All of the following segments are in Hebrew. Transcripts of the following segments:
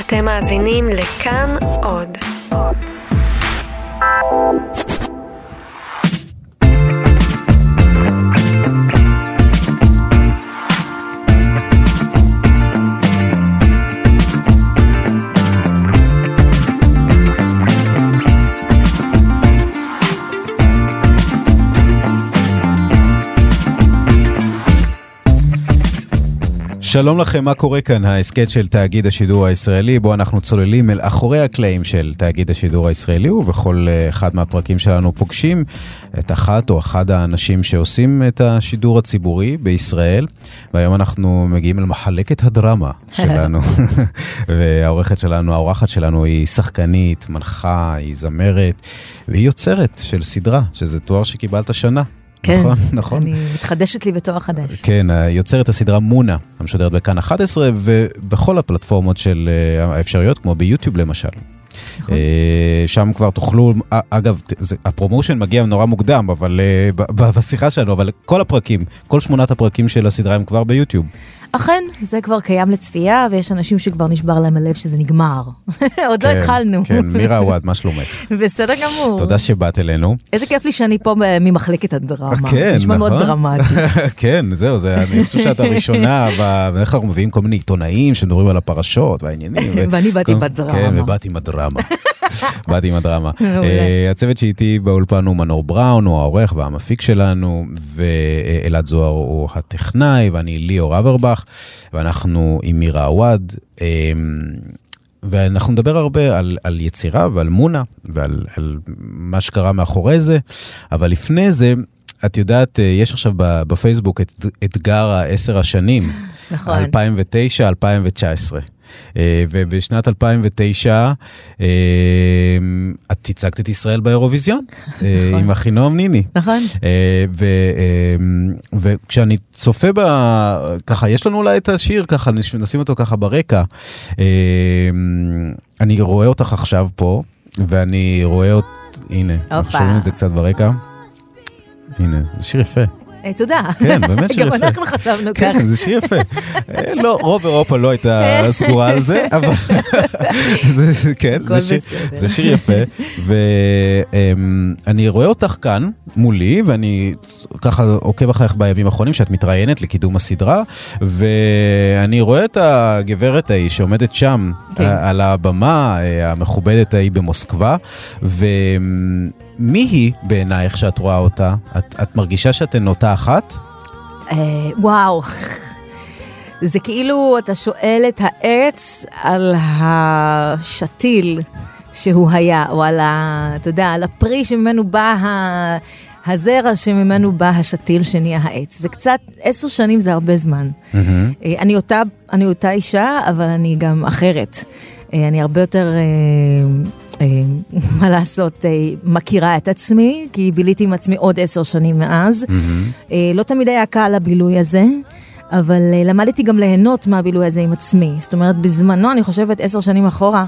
אתם מאזינים לכאן עוד. שלום לכם, מה קורה כאן? ההסקט של תאגיד השידור הישראלי, בו אנחנו צוללים אל אחורי הקלעים של תאגיד השידור הישראלי, ובכל אחד מהפרקים שלנו פוגשים את אחת או אחד האנשים שעושים את השידור הציבורי בישראל, והיום אנחנו מגיעים אל מחלקת הדרמה שלנו, והאורחת שלנו היא שחקנית, מנחה, היא זמרת, והיא יוצרת של סדרה, שזה תואר שקיבלת שנה. כן, נכון. אני מתחדשת לי בתואר חדש. כן, יוצרת הסדרה מונה, המשודרת בכאן 11, ובכל הפלטפורמות של האפשריות, כמו ביוטיוב למשל. נכון. שם כבר תוכלו, אגב, הפרומושן מגיע נורא מוקדם, אבל בשיחה שלנו, אבל כל הפרקים, כל 8 הפרקים של הסדרה הם כבר ביוטיוב. אכן, זה כבר קיים לצפייה, ויש אנשים שכבר נשבר להם הלב שזה נגמר. עוד לא התחלנו. כן, מירה עווד, מה שלומך? בסדר גמור. תודה שבאת אלינו. איזה כיף לי שאני פה ממחלקת הדרמה. זה נשמע מאוד דרמטי. כן, זהו, אני חושב שאת הראשונה, ואיך אנחנו מביאים כל מיני עיתונאים שמדברים על הפרשות והעניינים. ואני באתי בדרמה. כן, ובאתי עם הדרמה. באתי עם הדרמה. הצוות שאיתי באולפן הוא מנור בראון, הוא העורך והמפיק שלנו, ואלעד זוהר הוא הטכנאי, ואני ליאור אברבך, ואנחנו עם מירה עווד, ואנחנו נדבר הרבה על יצירה ועל מונה, ועל מה שקרה מאחורי זה, אבל לפני זה, את יודעת, יש עכשיו בפייסבוק את אתגר 10 השנים, 2009-2019. ובשנת 2009 את הצגת את ישראל באירוויזיון עם אחינועם ניני. נכון. וכשאני צופה ככה, יש לנו אולי את השיר, ככה נשים אותו ככה ברקע, אני רואה אותך עכשיו פה, ואני רואה אותך, הנה, אנחנו שומעים את זה קצת ברקע. הנה, זה שיר יפה. תודה. כן, באמת שיר יפה. גם אנחנו חשבנו כך. כן, זה שיר יפה. לא, רוב אירופה לא הייתה סגורה על זה, אבל כן, זה שיר יפה. ואני רואה אותך כאן מולי, ואני ככה עוקב אחריך בימים האחרונים, שאת מתראיינת לקידום הסדרה, ואני רואה את הגברת ההיא שעומדת שם, על הבמה המכובדת ההיא במוסקבה, מי היא בעינייך שאת רואה אותה? את מרגישה שאתן אותה אחת? וואו. זה כאילו אתה שואל את העץ על השתיל שהוא היה, או על, אתה יודע, על הפרי שממנו בא הזרע שממנו בא השתיל שנהיה העץ. זה קצת, 10 שנים זה הרבה זמן. אני אותה אישה, אבל אני גם אחרת. אני הרבה יותר... מה לעשות, מכירה את עצמי, כי ביליתי עם עצמי עוד 10 שנים מאז. לא תמיד היה קל הבילוי הזה, אבל למדתי גם ליהנות מהבילוי הזה עם עצמי. זאת אומרת, בזמנו, אני חושבת 10 שנים אחורה,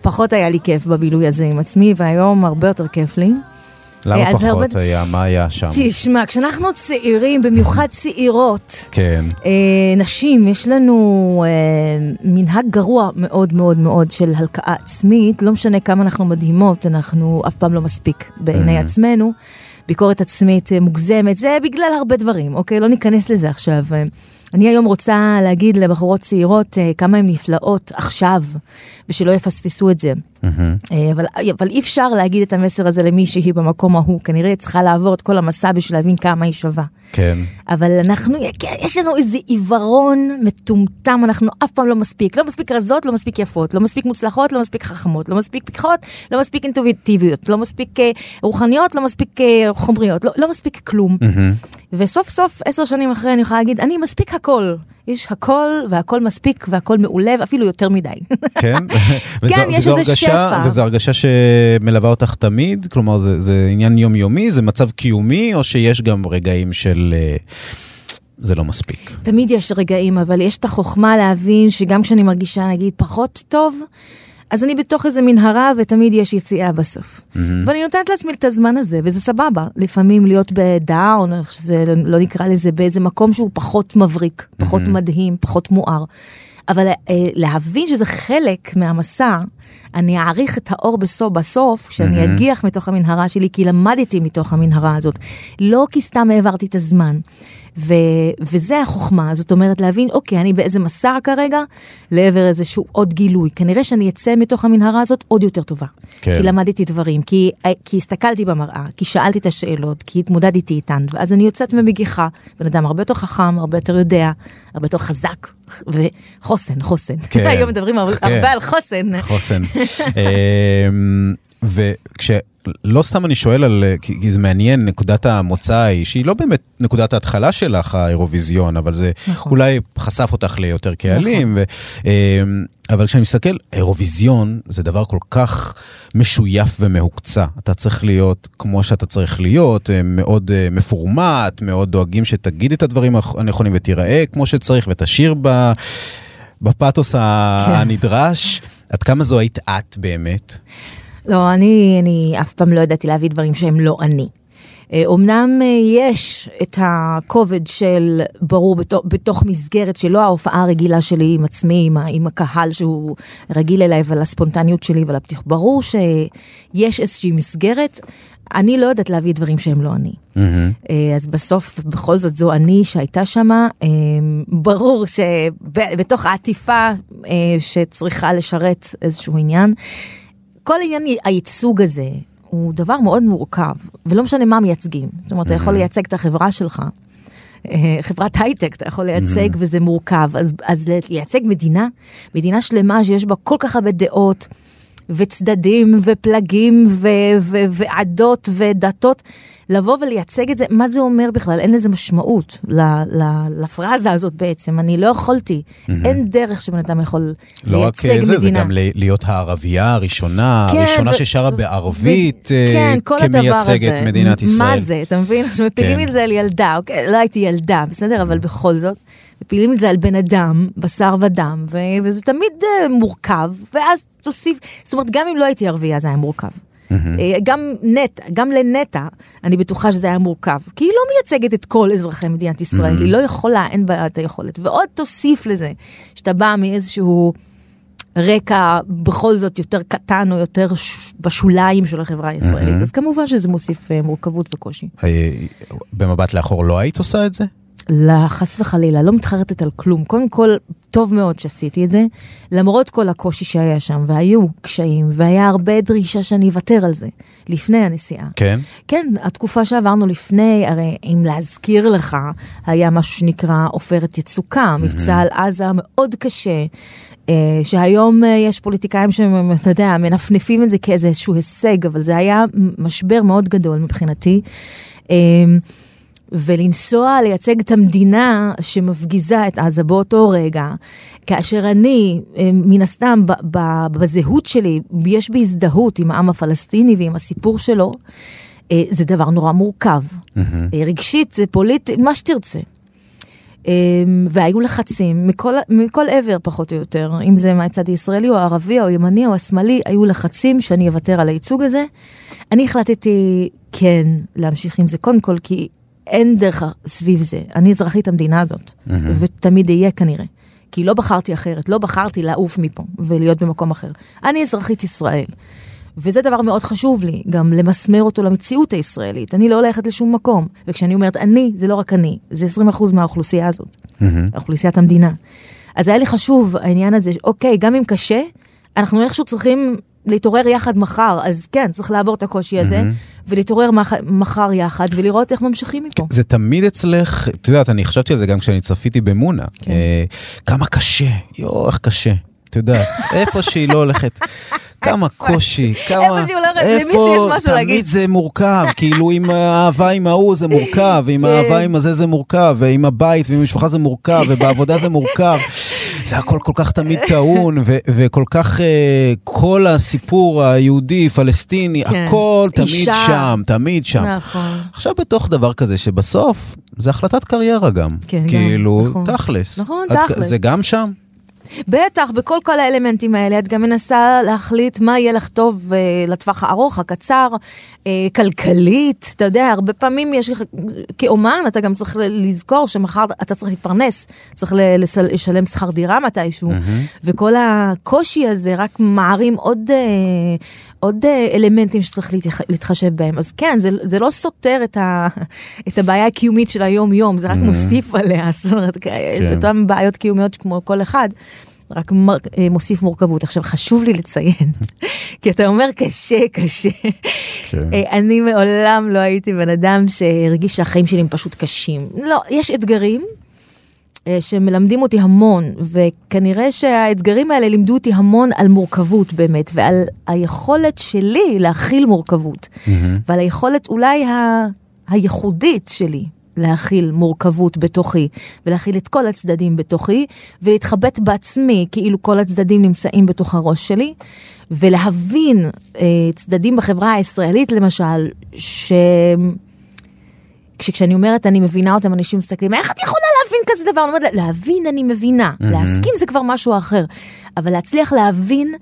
פחות היה לי כיף בבילוי הזה עם עצמי, והיום הרבה יותר כיף לי. למה פחות היה? מה היה שם? תשמע, כשאנחנו צעירים, במיוחד צעירות, נשים, יש לנו מנהג גרוע מאוד מאוד מאוד של הלקאה עצמית, לא משנה כמה אנחנו מדהימות, אנחנו אף פעם לא מספיק בעיני עצמנו, ביקורת עצמית מוגזמת, זה בגלל הרבה דברים, אוקיי? לא ניכנס לזה עכשיו. אני היום רוצה להגיד לבחורות צעירות כמה הן נפלאות עכשיו, ושלא יפספסו את זה. אבל אי אפשר להגיד את המסר הזה למישהי במקום ההוא, כנראה צריכה לעבור את כל המסע בשביל להבין כמה היא שווה. כן. אבל אנחנו, יש לנו איזה עיוורון מטומטם, אנחנו אף פעם לא מספיק רזות, לא מספיק יפות, לא מספיק מוצלחות, לא מספיק חכמות, לא מספיק פיקחות, לא מספיק אינטואיטיביות, לא מספיק רוחניות, לא מספיק חומריות, לא מספיק כלום. וסוף סוף 10 שנים אחרי אני יכולה להגיד, אני מספיק הכל. יש הכל, והכל מספיק, והכל מעולב, אפילו יותר מדי. כן? כן, יש איזה שפע. וזו הרגשה שמלווה אותך תמיד? כלומר, זה עניין יומיומי, זה מצב קיומי, או שיש גם רגעים של... זה לא מספיק. תמיד יש רגעים, אבל יש את החוכמה להבין, שגם כשאני מרגישה, נגיד, פחות טוב, אז אני בתוך איזה מנהרה, ותמיד יש יציאה בסוף. ואני נותנת לעצמי את הזמן הזה, וזה סבבה. לפעמים להיות בדאון, לא נקרא לזה, באיזה מקום שהוא פחות מבריק, פחות מדהים, פחות מואר. אבל להבין שזה חלק מהמסע, אני אעריך את האור בסוף, כשאני אגיח מתוך המנהרה שלי, כי למדתי מתוך המנהרה הזאת. לא כי סתם העברתי את הזמן. וזה החוכמה, זאת אומרת להבין, אוקיי, אני באיזה מסע כרגע, לעבר איזשהו עוד גילוי. כנראה שאני אצא מתוך המנהרה הזאת עוד יותר טובה. כי למדתי דברים, כי הסתכלתי במראה, כי שאלתי את השאלות, כי התמודדתי איתן, ואז אני יוצאת ממגיחה, בן אדם הרבה יותר חכם, הרבה יותר יודע, הרבה יותר חזק, וחוסן, חוסן. היום מדברים הרבה על חוסן. חוסן. וכש... לא סתם אני שואל על, כי זה מעניין, נקודת המוצא היא, שהיא לא באמת נקודת ההתחלה שלך, האירוויזיון, אבל זה נכון. אולי חשף אותך ליותר קהלים, נכון. אבל כשאני מסתכל, אירוויזיון זה דבר כל כך משויף ומהוקצה. אתה צריך להיות כמו שאתה צריך להיות, מאוד מפורמט, מאוד דואגים שתגיד את הדברים הנכונים ותיראה כמו שצריך, ותשאיר בפאתוס הנדרש. עד כמה זו היית את באמת? לא, אני אף פעם לא ידעתי להביא דברים שהם לא אני. אמנם יש את הכובד של ברור בתוך מסגרת שלא ההופעה הרגילה שלי עם עצמי, עם הקהל שהוא רגיל אליי ועל הספונטניות שלי ועל הפתיח. ברור שיש איזושהי מסגרת, אני לא יודעת להביא דברים שהם לא אני. אז בסוף, בכל זאת, זו אני שהייתה שמה. ברור שבתוך העטיפה שצריכה לשרת איזשהו עניין, כל עניין הייצוג הזה הוא דבר מאוד מורכב, ולא משנה מה מייצגים. זאת אומרת, אתה יכול לייצג את החברה שלך, חברת הייטק, אתה יכול לייצג וזה מורכב. אז לייצג מדינה שלמה שיש בה כל כך הרבה דעות, וצדדים, ופלגים, ועדות, ודתות, לבוא ולייצג את זה, מה זה אומר בכלל? אין לזה משמעות לפרזה הזאת בעצם, אני לא יכולתי, אין דרך שבן אדם יכול לייצג מדינה. לא רק זה, זה גם להיות הערבייה הראשונה ששרה בערבית, כמייצגת מדינת ישראל. מה זה? אתה מבין? כשמפילים את זה על ילדה, לא הייתי ילדה, בסדר, אבל בכל זאת, מפילים את זה על בן אדם, בשר ודם, וזה תמיד מורכב, ואז תוסיף, זאת אומרת, גם אם לא הייתי ערבייה, זה היה מורכב. גם לנטה, אני בטוחה שזה היה מורכב, כי היא לא מייצגת את כל אזרחי מדינת ישראל, היא לא יכולה, אין בה את היכולת, ועוד תוסיף לזה, שאתה בא מאיזשהו רקע בכל זאת יותר קטן או יותר בשוליים של החברה הישראלית, אז כמובן שזה מוסיף מורכבות וקושי. במבט לאחור לא היית עושה את זה? לחס וחלילה, לא מתחרטת על כלום. קודם כל, טוב מאוד שעשיתי את זה, למרות כל הקושי שהיה שם, והיו קשיים, והיה הרבה דרישה שאני אוותר על זה, לפני הנסיעה. כן? כן, התקופה שעברנו לפני, הרי אם להזכיר לך, היה משהו שנקרא עופרת יצוקה, מבצע על עזה מאוד קשה, שהיום יש פוליטיקאים שאתה יודע, מנפנפים את זה כאיזשהו הישג, אבל זה היה משבר מאוד גדול מבחינתי. ולנסוע לייצג את המדינה שמפגיזה את עזה באותו רגע, כאשר אני, מן הסתם, בזהות שלי, יש בי הזדהות עם העם הפלסטיני ועם הסיפור שלו, זה דבר נורא מורכב. רגשית, פוליטית, מה שתרצה. והיו לחצים, מכל עבר פחות או יותר, אם זה מהצד הישראלי או הערבי או ימני או השמאלי, היו לחצים שאני אוותר על הייצוג הזה. אני החלטתי כן להמשיך עם זה, קודם כל, כי אין דרך סביב זה. אני אזרחית המדינה הזאת, ותמיד יהיה כנראה. כי לא בחרתי אחרת, לא בחרתי לעוף מפה, ולהיות במקום אחר. אני אזרחית ישראל. וזה דבר מאוד חשוב לי, גם למסמר אותו למציאות הישראלית. אני לא הולכת לשום מקום. וכשאני אומרת אני, זה לא רק אני, זה 20% מהאוכלוסייה הזאת. אוכלוסיית המדינה. אז היה לי חשוב העניין הזה, אוקיי, גם אם קשה, אנחנו איכשהו צריכים להתעורר יחד מחר, אז כן, צריך לעבור את הקושי הזה, ולהתעורר מחר יחד, ולראות איך ממשיכים מפה. זה תמיד אצלך, אתה יודעת, אני חשבתי על זה גם כשאני צפיתי במונה, כמה קשה, איך קשה, אתה יודעת, איפה שהיא לא הולכת, כמה קושי, איפה, תמיד זה מורכב, כאילו עם האהבה עם ההוא זה מורכב, ועם האהבה עם הזה זה מורכב, ועם הבית ועם המשפחה זה מורכב, ובעבודה זה מורכב, זה הכל כל כך תמיד טעון, וכל כך כל הסיפור היהודי, פלסטיני, הכל תמיד שם, תמיד שם. עכשיו בתוך דבר כזה שבסוף, זה החלטת קריירה גם. כאילו, תכלס. נכון, תכלס. זה גם שם. בטח, בכל כל האלמנטים האלה, את גם מנסה להחליט מה יהיה לך טוב לטווח הארוך, הקצר, כלכלית, אתה יודע, הרבה פעמים יש לך, כאומן אתה גם צריך לזכור שמחר אתה צריך להתפרנס, צריך לשלם שכר דירה מתישהו, וכל הקושי הזה רק מערים עוד אלמנטים שצריך להתחשב בהם. אז כן, זה לא סותר את הבעיה הקיומית של היום-יום, זה רק מוסיף עליה, זאת אומרת, את אותן בעיות קיומיות כמו כל אחד, רק מוסיף מורכבות. עכשיו, חשוב לי לציין, כי אתה אומר קשה, קשה. אני מעולם לא הייתי בן אדם שהרגיש שהחיים שלי הם פשוט קשים. לא, יש אתגרים שמלמדים אותי המון, וכנראה שהאתגרים האלה לימדו אותי המון על מורכבות באמת, ועל היכולת שלי להכיל מורכבות, ועל היכולת אולי הייחודית שלי להכיל מורכבות בתוכי, ולהכיל את כל הצדדים בתוכי, ולהתחבט בעצמי, כאילו כל הצדדים נמצאים בתוך הראש שלי, ולהבין צדדים בחברה הישראלית, למשל, כשאני אומרת, אני מבינה אותם, אנשים מסתכלים, איך את יכולה להבין כזה דבר? אני אומרת, להבין אני מבינה, להסכים זה כבר משהו אחר, אבל להצליח להבין,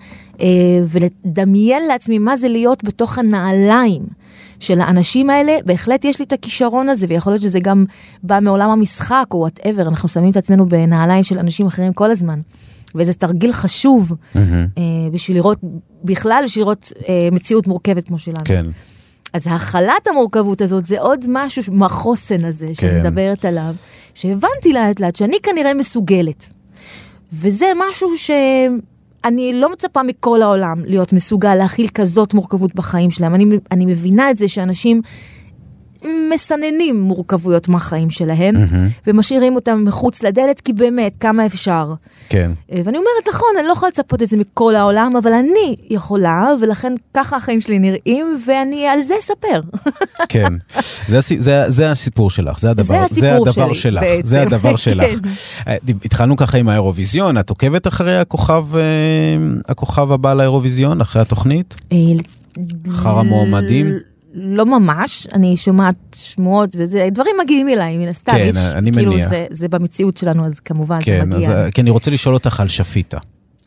ולדמיין לעצמי מה זה להיות בתוך הנעליים, של האנשים האלה, בהחלט יש לי את הכישרון הזה, ויכול להיות שזה גם בא מעולם המשחק, או whatever, אנחנו שמים את עצמנו בנעליים של אנשים אחרים כל הזמן, וזה תרגיל חשוב, בשביל לראות, בכלל בשביל לראות מציאות מורכבת כמו שלנו. כן. אז החלת המורכבות הזאת, זה עוד משהו מהחוסן הזה, כן. שמדברת עליו, שהבנתי לאט לאט, שאני כנראה מסוגלת. וזה משהו אני לא מצפה מכל העולם להיות מסוגל להכיל כזאת מורכבות בחיים שלהם. אני מבינה את זה שאנשים מסננים מורכבויות מהחיים שלהם, ומשאירים אותם מחוץ לדלת, כי באמת, כמה אפשר. כן. ואני אומרת, נכון, אני לא יכולה לצפות את זה מכל העולם, אבל אני יכולה, ולכן ככה החיים שלי נראים, ואני על זה אספר. כן. זה הסיפור שלך, זה הדבר שלך. זה הסיפור שלי, בעצם. זה הדבר שלך. התחלנו ככה עם האירוויזיון, את עוקבת אחרי הכוכב הבא לאירוויזיון, אחרי התוכנית? אחר המועמדים? לא ממש, אני שומעת שמועות, ודברים מגיעים אליי, מן הסתם. כן, אני מניע. זה במציאות שלנו, אז כמובן זה מגיע. כן, אני רוצה לשאול אותך על שפיטה.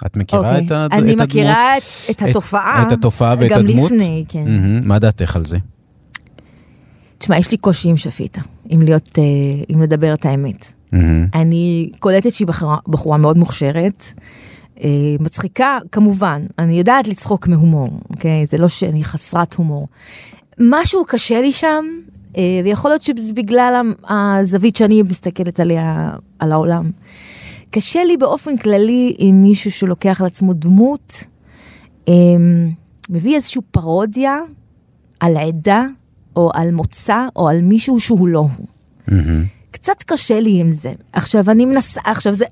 את מכירה את הדמות? אני מכירה את התופעה. את התופעה ואת הדמות? גם לפני, כן. מה דעתך על זה? תשמע, יש לי קושי עם שפיטה, אם לדבר את האמת. אני קולטת שהיא בחורה מאוד מוכשרת, מצחיקה, כמובן. אני יודעת לצחוק מהומור, אוקיי? זה לא שאני חסרת הומור. משהו קשה לי שם, ויכול להיות שבגלל הזווית שאני מסתכלת עליה, על העולם. קשה לי באופן כללי עם מישהו שלוקח לעצמו דמות, מביא איזושהי פרודיה על עדה, או על מוצא, או על מישהו שהוא לא הוא. קצת קשה לי עם זה. עכשיו אני מנסה,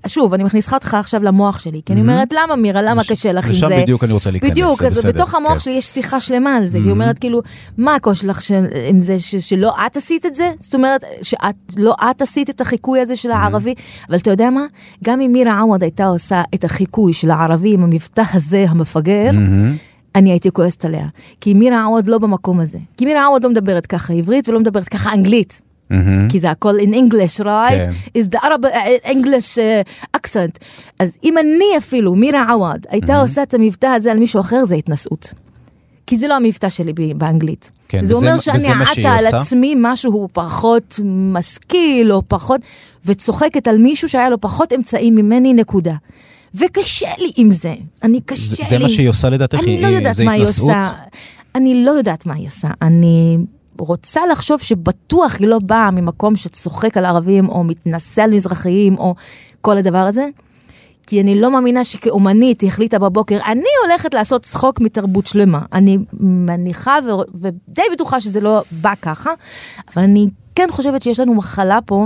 שוב, אני מכניסה אותך עכשיו למוח שלי, כי אני אומרת, למה מירה, למה קשה לך עם זה? לשם בדיוק אני רוצה להיכנס. בדיוק, אז בתוך המוח שלי יש שיחה שלמה על זה, היא אומרת כאילו, מה הקושי לך עם זה, שלא את עשית את זה? זאת אומרת, שלא את עשית את החיקוי הזה של הערבי, אבל אתה יודע מה? גם אם מירה עווד הייתה עושה את החיקוי של הערבי, עם המבטא הזה, המפגר, אני הייתי כועסת עליה. כי מירה עווד לא במקום הזה. כי מירה עווד לא מדברת ככה עברית, ולא מדברת ככה אנגלית. כי זה הכל in English, right? is the Arab English accent. אז אם אני אפילו, מירה עווד, הייתה עושה את המבטא הזה על מישהו אחר, זה התנסות. כי זה לא המבטא שלי באנגלית. זה אומר שאני עטה על עצמי משהו פחות משכיל, או פחות, וצוחקת על מישהו שהיה לו פחות אמצעים ממני, נקודה. וקשה לי עם זה. זה מה שהיא עושה לדעתך? אני לא יודעת מה היא עושה. אני רוצה לחשוב שבטוח היא לא באה ממקום שצוחק על ערבים, או מתנסה על מזרחיים, או כל הדבר הזה, כי אני לא מאמינה שכאומנית היא החליטה בבוקר, אני הולכת לעשות צחוק מתרבות שלמה. אני מניחה ודי בטוחה שזה לא בא ככה, אבל אני כן חושבת שיש לנו מחלה פה,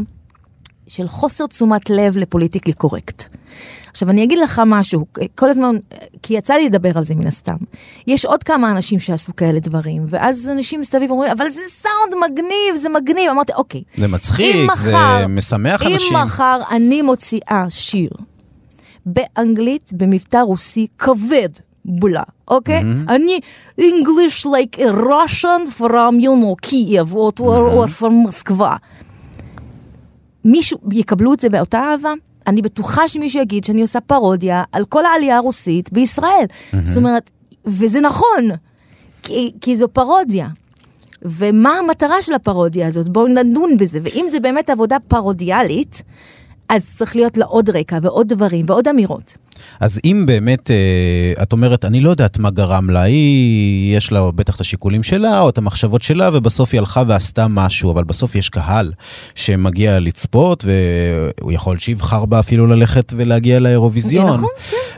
של חוסר תשומת לב לפוליטיקלי קורקט. עכשיו, אני אגיד לך משהו, כל הזמן, כי יצא לי לדבר על זה מן הסתם. יש עוד כמה אנשים שעשו כאלה דברים, ואז אנשים מסתביב אומרים, אבל זה סאונד מגניב, זה מגניב. אמרתי, אוקיי. זה מצחיק, זה משמח אנשים. אם מחר אני מוציאה שיר באנגלית, במבטא רוסי כבד, בולה, אוקיי? אני English like a Russian from, you know, Kiev, or from Moscow. מישהו יקבלו את זה באותה אהבה? אני בטוחה שמישהו יגיד שאני עושה פרודיה על כל העלייה הרוסית בישראל. זאת אומרת, וזה נכון, כי זו פרודיה. ומה המטרה של הפרודיה הזאת? בואו נדון בזה. ואם זה באמת עבודה פרודיאלית, אז צריך להיות לה עוד רקע ועוד דברים ועוד אמירות. אז אם באמת את אומרת, אני לא יודעת מה גרם לה, היא יש לה בטח את השיקולים שלה או את המחשבות שלה, ובסוף היא הלכה ועשתה משהו, אבל בסוף יש קהל שמגיע לצפות, והוא יכול שיבחר בה אפילו ללכת ולהגיע לאירוויזיון. נכון,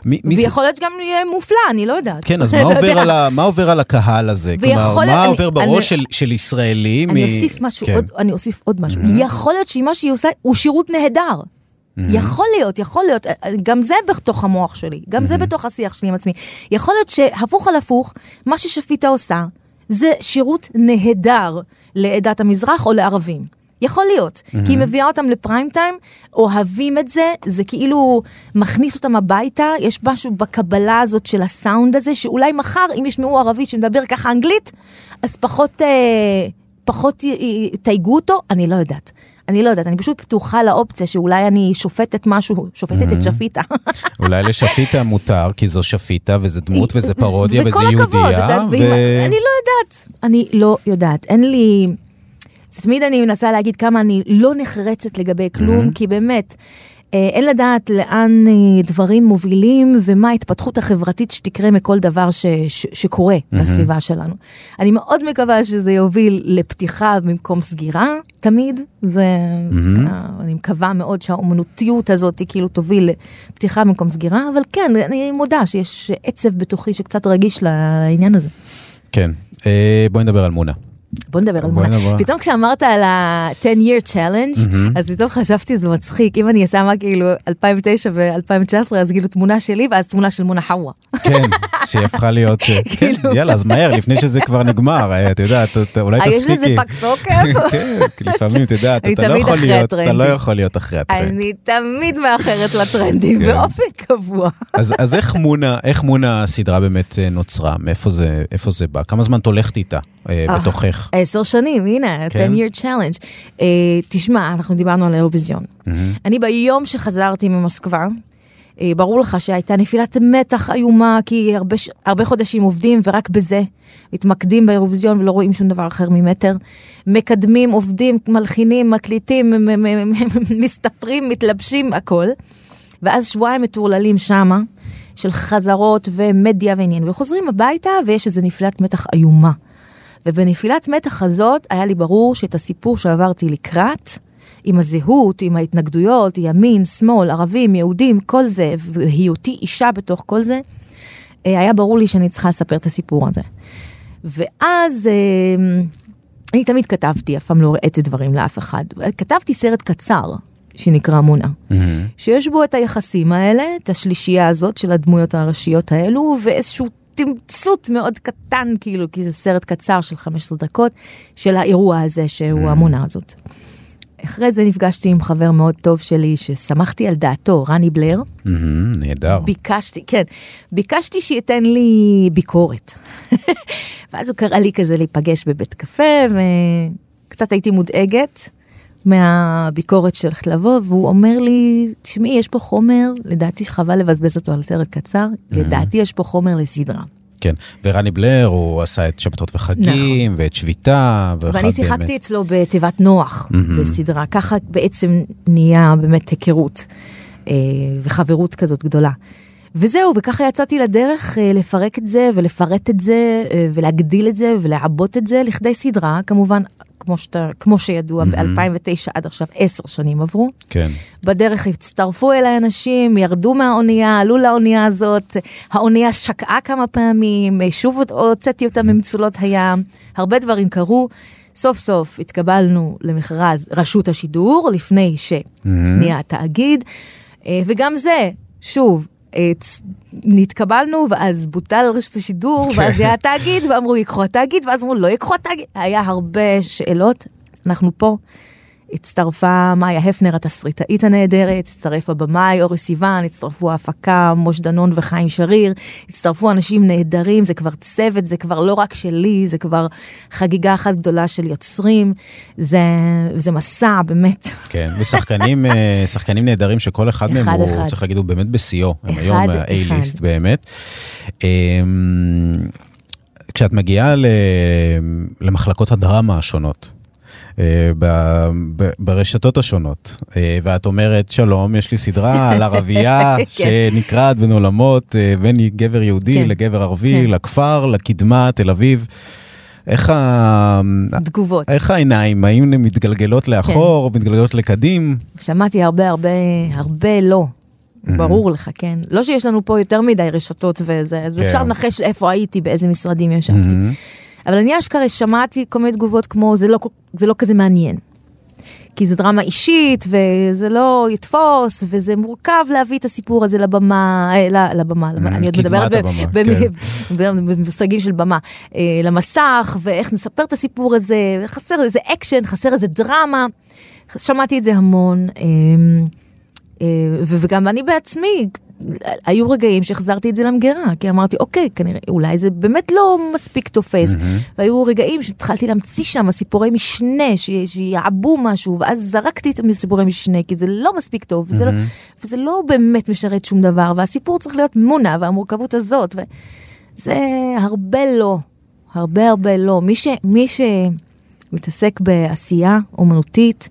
כן. ויכול להיות גם מופלא, אני לא יודעת. כן, אז מה עובר על הקהל הזה? כלומר, מה עובר בראש של ישראלים? אני אוסיף עוד משהו. יכול להיות שמה שהיא עושה הוא שירות נהדר. יכול להיות, גם זה בתוך המוח שלי, גם זה בתוך השיח שלי עם עצמי. יכול להיות שהפוך על הפוך, מה ששפיטה עושה, זה שירות נהדר לעדת המזרח או לערבים. יכול להיות, כי היא מביאה אותם לפריים טיים, אוהבים את זה, זה כאילו מכניס אותם הביתה, יש משהו בקבלה הזאת של הסאונד הזה, שאולי מחר, אם ישמעו ערבי שמדבר ככה אנגלית, אז פחות תייגו אותו, אני לא יודעת, אני פשוט פתוחה לאופציה שאולי אני שופטת משהו, שופטת את שפיטה. אולי לשפיטה מותר, כי זו שפיטה, וזה דמות, וזה פרודיה, וזה יהודיה. אני לא יודעת, אין לי... תמיד אני מנסה להגיד כמה אני לא נחרצת לגבי כלום, כי באמת, אין לדעת לאן דברים מובילים, ומה ההתפתחות החברתית שתקרה מכל דבר שקורה בסביבה שלנו. אני מאוד מקווה שזה יוביל לפתיחה במקום סגירה, תמיד. אני מקווה מאוד שהאומנותיות הזאת היא כאילו תוביל לפתיחה במקום סגירה, אבל כן, אני מודה שיש עצב בתוכי שקצת רגיש לעניין הזה. כן, בואי נדבר על מונה. פתאום כשאמרת על ה-10-year challenge, אז פתאום חשבתי זה מצחיק, אם אני אשמה כאילו 2009 ו-2019, אז כאילו תמונה שלי, ואז תמונה של מונה חווה. כן, שהפכה להיות, יאללה, אז מהר, לפני שזה כבר נגמר, אתה יודע, אולי תספיקי. יש לזה פק תוקף? כן, לפעמים, אתה יודע, אתה לא יכול להיות אחרי הטרנד. אני תמיד מאחרת לטרנדים, באופן קבוע. אז איך מונה הסדרה באמת נוצרה? מאיפה זה בא? כמה זמן תולכת איתה? בתוכך. 10 שנים, הנה, 10-year challenge. תשמע, אנחנו דיברנו על אירוויזיון. אני ביום שחזרתי ממוסקבה, ברור לך שהייתה נפילת מתח איומה, כי הרבה חודשים עובדים ורק בזה, מתמקדים באירוויזיון ולא רואים שום דבר אחר ממטר, מקדמים, עובדים, מלחינים, מקליטים, מסתפרים, מתלבשים, הכל. ואז שבועיים מטורללים שמה, של חזרות ומדיה ועניין, וחוזרים הביתה ויש איזו נפילת מתח איומה. ובנפילת מתח הזאת היה לי ברור שאת הסיפור שעברתי לקראת, עם הזהות, עם ההתנגדויות, ימין, שמאל, ערבים, יהודים, כל זה, והיותי אישה בתוך כל זה, היה ברור לי שאני צריכה לספר את הסיפור הזה. ואז אני תמיד כתבתי, אף פעם לא ראיתי דברים לאף אחד, כתבתי סרט קצר, שנקרא מונה, שיש בו את היחסים האלה, את השלישייה הזאת של הדמויות הראשיות האלו, ואיזשהו תמצות מאוד קטן, כאילו, כי זה סרט קצר של 15 דקות, של האירוע הזה, שהוא המונה הזאת. אחרי זה נפגשתי עם חבר מאוד טוב שלי, ששמחתי על דעתו, רני בלייר. נהדר. ביקשתי שייתן לי ביקורת. ואז הוא קרא לי כזה להיפגש בבית קפה, וקצת הייתי מודאגת מהביקורת שלך לבוא, והוא אומר לי, תשמעי, יש פה חומר, לדעתי שחבל לבזבז אותו על סרט קצר, לדעתי יש פה חומר לסדרה. כן, ורני בלייר, הוא עשה את שבתות וחגים, ואת שביטה, ואני שיחקתי אצלו בתיבת נוח, בסדרה, ככה בעצם נהיה באמת היכרות, וחברות כזאת גדולה. וזהו, וככה יצאתי לדרך לפרק את זה, ולפרט את זה, ולהגדיל את זה, ולעבות את זה, לכדי סדרה, כמובן, כמו שידוע, ב-2009 עד עכשיו 10 שנים עברו. כן. בדרך הצטרפו אליי אנשים, ירדו מהאונייה, עלו לאונייה הזאת, האונייה שקעה כמה פעמים, שוב הוצאתי אותה ממצולות הים, הרבה דברים קרו. סוף סוף התקבלנו למכרז רשות השידור, לפני שנהיה התאגיד, וגם זה, שוב, נתקבלנו, ואז בוטל רשת השידור, ואז היה התאגיד, ואמרו, יקחו התאגיד, ואז אמרו, לא יקחו התאגיד. היה הרבה שאלות, אנחנו פה, הצטרפה מאיה הפנר התסריטאית הנהדרת, הצטרף הבמאי אורי סיוון, הצטרפו ההפקה מוש דנון וחיים שריר, הצטרפו אנשים נהדרים, זה כבר צוות, זה כבר לא רק שלי, זה כבר חגיגה אחת גדולה של יוצרים, זה מסע באמת. כן, ושחקנים נהדרים שכל אחד מהם הוא, צריך להגיד, הוא באמת בסיוע, הם היום A-ליסט באמת. כשאת מגיעה למחלקות הדרמה השונות, ברשתות השונות, ואת אומרת, שלום, יש לי סדרה על ערבייה שנקראת בין עולמות, בין גבר יהודי לגבר ערבי, לכפר, לקדמה, תל אביב. איך העיניים, האם הן מתגלגלות לאחור, מתגלגלות לקדים? שמעתי הרבה לא. ברור לך, כן. לא שיש לנו פה יותר מדי רשתות וזה, אז אפשר לנחש איפה הייתי, באיזה משרדים ישבתי. אבל אני אשכרה שמעתי כל מיני תגובות כמו, זה לא כזה מעניין. כי זה דרמה אישית, וזה לא יתפוס, וזה מורכב להביא את הסיפור הזה לבמה, אני עוד מדברת במושגים של במה, למסך, ואיך נספר את הסיפור הזה, חסר איזה אקשן, חסר איזה דרמה. שמעתי את זה המון, וגם אני בעצמי, היו רגעים שהחזרתי את זה למגירה, כי אמרתי, אוקיי, כנראה, אולי זה באמת לא מספיק תופס. והיו רגעים שהתחלתי להמציא שם סיפורי משנה, שיעבו משהו, ואז זרקתי את הסיפורי משנה, כי זה לא מספיק טוב, וזה לא באמת משרת שום דבר, והסיפור צריך להיות מונה, והמורכבות הזאת, וזה הרבה לא, הרבה לא. מי שמתעסק בעשייה אומנותית,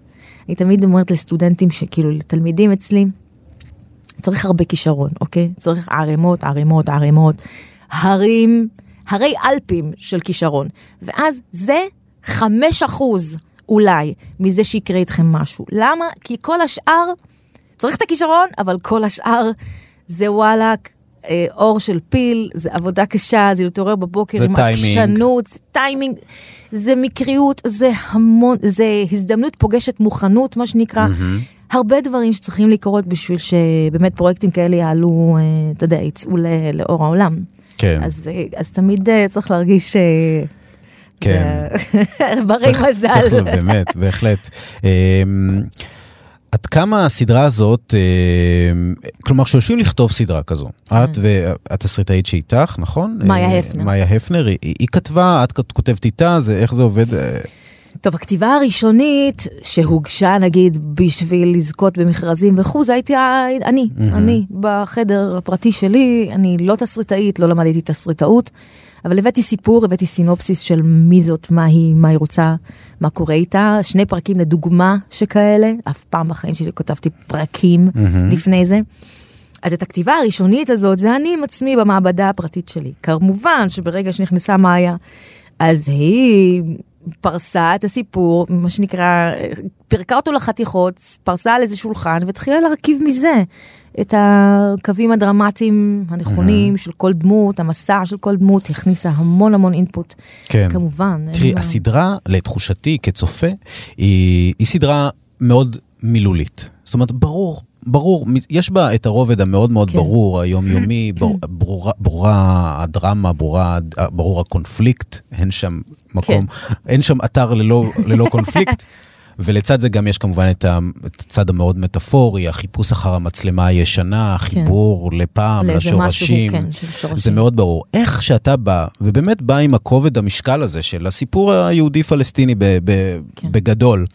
אני תמיד אומרת לסטודנטים, שכאילו לתלמידים אצלי, צריך הרבה כישרון, אוקיי? צריך ערימות, הרים, הרי אלפים של כישרון. ואז זה 5% אולי מזה שיקרה איתכם משהו. למה? כי כל השאר, צריך את הכישרון, אבל כל השאר זה וואלק, אור של פיל, זה עבודה קשה, זה להתעורר בבוקר עם עקשנות, זה טיימינג, זה מקריות, זה המון, זה הזדמנות פוגשת מוכנות, מה שנקרא, הרבה דברים שצריכים לקרות בשביל שבאמת פרויקטים כאלה יעלו, אתה יודע, יצאו לאור העולם. כן. אז תמיד צריך להרגיש ברי מזל. צריך לו, באמת, בהחלט. עד כמה הסדרה הזאת, כלומר, שיושבים לכתוב סדרה כזו, את והתסריטאית שאיתך, נכון? מאיה הפנר. מאיה הפנר, היא כתבה, את כותבת איתה, איך זה עובד? טוב, הכתיבה הראשונית שהוגשה, נגיד, בשביל לזכות במכרזים וחוז, הייתי אני בחדר הפרטי שלי, אני לא תסריטאית, לא למדתי תסריטאות, אבל הבאתי סיפור, הבאתי סינופסיס של מי זאת, מה היא רוצה, מה קורה איתה, 2 פרקים לדוגמה שכאלה, אף פעם בחיים שלי כותבתי פרקים לפני זה. אז את הכתיבה הראשונית הזאת, זה אני עם עצמי במעבדה הפרטית שלי. כמובן שברגע שנכנסה מאיה, אז היא פרסה את הסיפור, מה שנקרא, פרקה אותו לחתיכות, פרסה על איזה שולחן, ותחילה להרכיב מזה את הקווים הדרמטיים הנכונים של כל דמות, המסע של כל דמות, הכניסה המון אינפוט. כן. כמובן. תראי, הסדרה, לתחושתי, כצופה, היא סדרה מאוד מילולית. זאת אומרת, ברור, יש בה את הרובד המאוד ברור, היומיומי, ברורה הדרמה, ברור הקונפליקט, אין שם מקום, אין שם אתר ללא קונפליקט, ולצד זה גם יש כמובן את הצד המאוד מטאפורי, החיפוש אחר המצלמה הישנה, החיבור לפעם, לשורשים, זה מאוד ברור. איך שאתה בא, ובאמת בא עם הכובד המשקל הזה של הסיפור היהודי-פלסטיני בגדול,